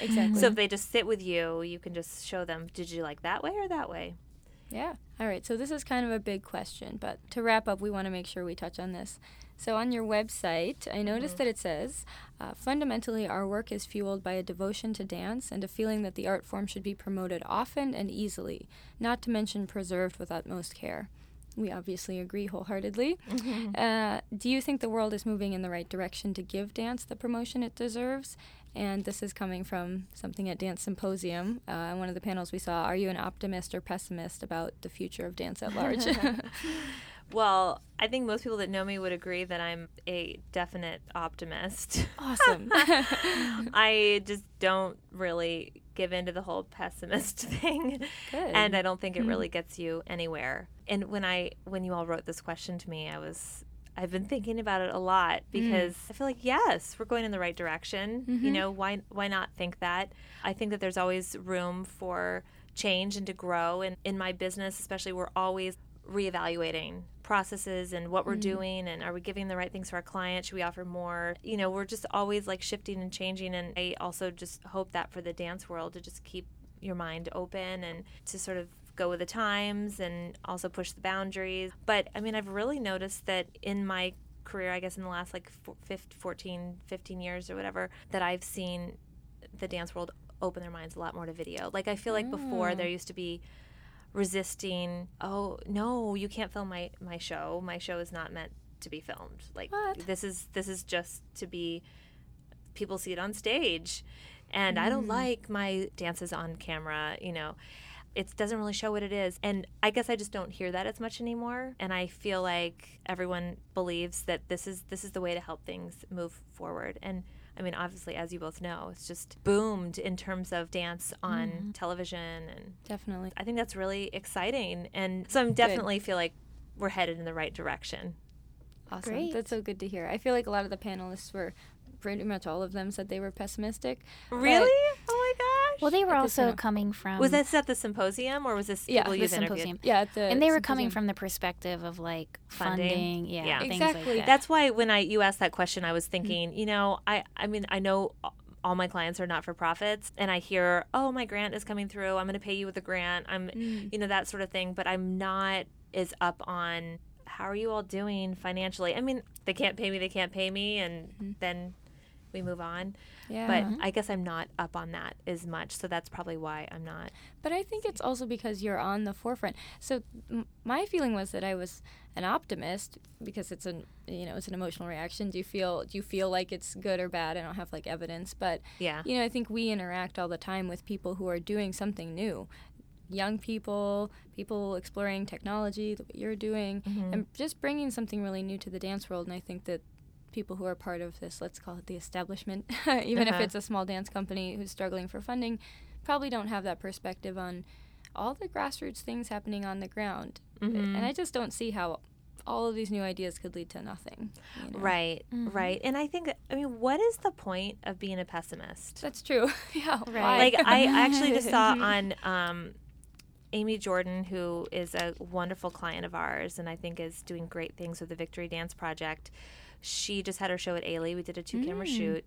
Exactly. So if they just sit with you, you can just show them, did you like that way or that way? Yeah. All right. So this is kind of a big question, but to wrap up, we want to make sure we touch on this. So on your website, I noticed mm-hmm. that it says, uh, fundamentally, our work is fueled by a devotion to dance and a feeling that the art form should be promoted often and easily, not to mention preserved with utmost care. We obviously agree wholeheartedly. Mm-hmm. Uh, do you think the world is moving in the right direction to give dance the promotion it deserves? And this is coming from something at Dance Symposium. Uh, on one of the panels we saw, are you an optimist or pessimist about the future of dance at large? Well, I think most people that know me would agree that I'm a definite optimist. Awesome. I just don't really give in to the whole pessimist thing. Good. And I don't think it really gets you anywhere. And when I when you all wrote this question to me, I was I've been thinking about it a lot because mm. I feel like, yes, we're going in the right direction. Mm-hmm. You know, why why not think that? I think that there's always room for change and to grow, and in my business especially, we're always reevaluating processes and what we're mm. doing, and are we giving the right things for our clients? Should we offer more? You know, we're just always like shifting and changing, and I also just hope that for the dance world, to just keep your mind open and to sort of go with the times and also push the boundaries. But I mean, I've really noticed that in my career, I guess in the last like fourteen, fifteen years or whatever, that I've seen the dance world open their minds a lot more to video. Like, I feel like mm. before there used to be resisting, oh no, you can't film my my show my show is not meant to be filmed, like what? this is this is just to be, people see it on stage, and mm. I don't like my dances on camera, you know, it doesn't really show what it is. And I guess I just don't hear that as much anymore, and I feel like everyone believes that this is this is the way to help things move forward. And I mean, obviously, as you both know, it's just boomed in terms of dance on mm. television. And definitely. I think that's really exciting. And so I definitely good. feel like we're headed in the right direction. Awesome. Great. That's so good to hear. I feel like a lot of the panelists were, pretty much all of them said they were pessimistic. Really? But, oh, my gosh. Well, they were also coming from... Was this at the symposium, or was this yeah, people you've interviewed? Symposium. Yeah, at the And they were symposium. coming from the perspective of, like, funding. funding yeah, yeah, things exactly. like that. That's why when I you asked that question, I was thinking, mm-hmm. you know, I, I mean, I know all my clients are not-for-profits, and I hear, oh, my grant is coming through. I'm going to pay you with a grant. I'm, mm-hmm. you know, that sort of thing. But I'm not as up on how are you all doing financially. I mean, they can't pay me, they can't pay me, and mm-hmm. then... we move on. Yeah. But I guess I'm not up on that as much, so that's probably why I'm not. But I think it's also because you're on the forefront. So m- my feeling was that I was an optimist because it's an, you know, it's an emotional reaction. Do you feel do you feel like it's good or bad? I don't have like evidence, but yeah. you know, I think we interact all the time with people who are doing something new. Young people, people exploring technology, the way you're doing, mm-hmm. and just bringing something really new to the dance world, and I think that people who are part of this, let's call it the establishment, even uh-huh. if it's a small dance company who's struggling for funding, probably don't have that perspective on all the grassroots things happening on the ground. Mm-hmm. And I just don't see how all of these new ideas could lead to nothing. You know? Right, mm-hmm. right. And I think, I mean, what is the point of being a pessimist? That's true. yeah, right. Like, I actually just saw on um, Amy Jordan, who is a wonderful client of ours and I think is doing great things with the Victory Dance Project. She just had her show at Ailey. We did a two-camera mm. shoot,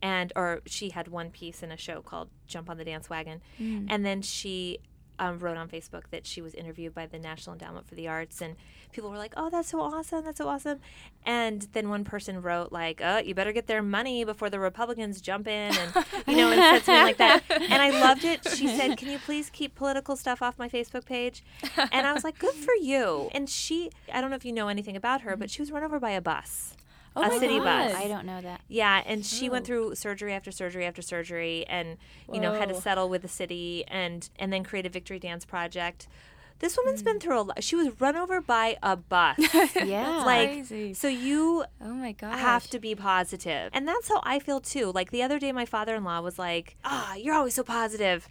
and or she had one piece in a show called Jump on the Dance Wagon. Mm. And then she um, wrote on Facebook that she was interviewed by the National Endowment for the Arts, and people were like, oh, that's so awesome, that's so awesome. And then one person wrote, like, oh, you better get their money before the Republicans jump in, and, you know, and said something like that. And I loved it. She said, can you please keep political stuff off my Facebook page? And I was like, good for you. And she, I don't know if you know anything about her, but she was run over by a bus. Oh a city God. bus. I don't know that. Yeah, and she oh. went through surgery after surgery after surgery, and Whoa. you know, had to settle with the city, and and then create a Victory Dance Project. This woman's mm. been through a lot. She was run over by a bus. yeah, like crazy. So you oh my gosh. have to be positive, and that's how I feel too. Like the other day, my father-in-law was like, "Ah, oh, you're always so positive,"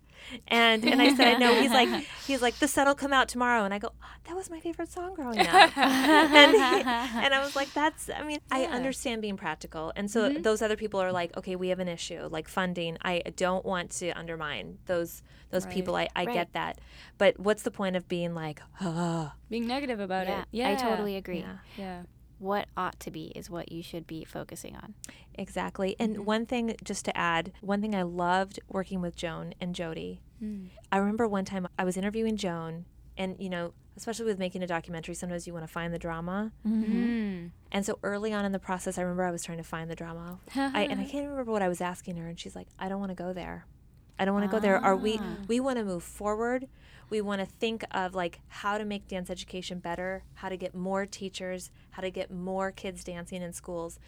And and I said, no, he's like, he's like, the sun'll come out tomorrow. And I go, oh, that was my favorite song growing up. and, he, and I was like, that's, I mean, yeah. I understand being practical. And so mm-hmm. those other people are like, okay, we have an issue, like funding. I don't want to undermine those those right. people. I, I right. get that. But what's the point of being like, oh. Being negative about yeah. it. Yeah, I totally agree. Yeah. yeah. What ought to be is what you should be focusing on. Exactly. And mm-hmm. one thing, just to add, one thing I loved working with Joan and Jody. Mm. I remember one time I was interviewing Joan, and, you know, especially with making a documentary, sometimes you want to find the drama. Mm-hmm. And so early on in the process, I remember I was trying to find the drama. I, and I can't remember what I was asking her. And she's like, I don't want to go there. I don't want to ah. go there. Are we, we want to move forward. We want to think of like how to make dance education better, how to get more teachers, how to get more kids dancing in schools.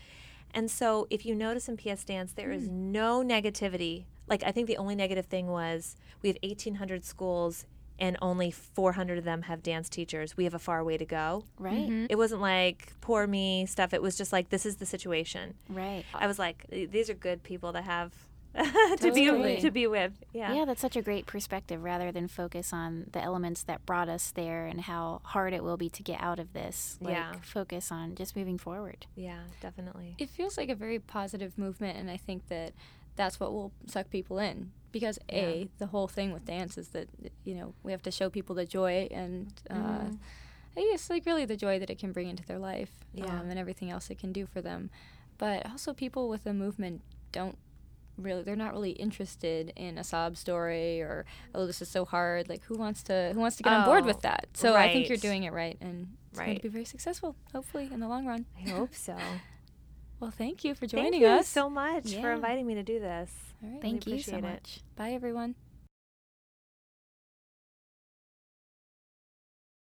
And so if you notice in P S Dance, there mm. is no negativity. Like I think the only negative thing was we have eighteen hundred schools and only four hundred of them have dance teachers. We have a far way to go. Right. Mm-hmm. It wasn't like poor me stuff. It was just like this is the situation. Right. I was like, these are good people to have. to totally. be to be with yeah yeah that's such a great perspective, rather than focus on the elements that brought us there and how hard it will be to get out of this. Like, yeah focus on just moving forward. Yeah definitely. It feels like a very positive movement, and I think that that's what will suck people in, because a yeah. the whole thing with dance is that, you know, we have to show people the joy and uh mm. it's like really the joy that it can bring into their life, yeah um, and everything else it can do for them. But also people with a movement don't really, they're not really interested in a sob story or, oh, this is so hard. Like, who wants to who wants to get oh, on board with that? So right. I think you're doing it right, and it's right. going to be very successful, hopefully, in the long run. I hope so. Well, thank you for joining thank us. Thank you so much yeah. for inviting me to do this. All right, thank really you so much. It. Bye, everyone.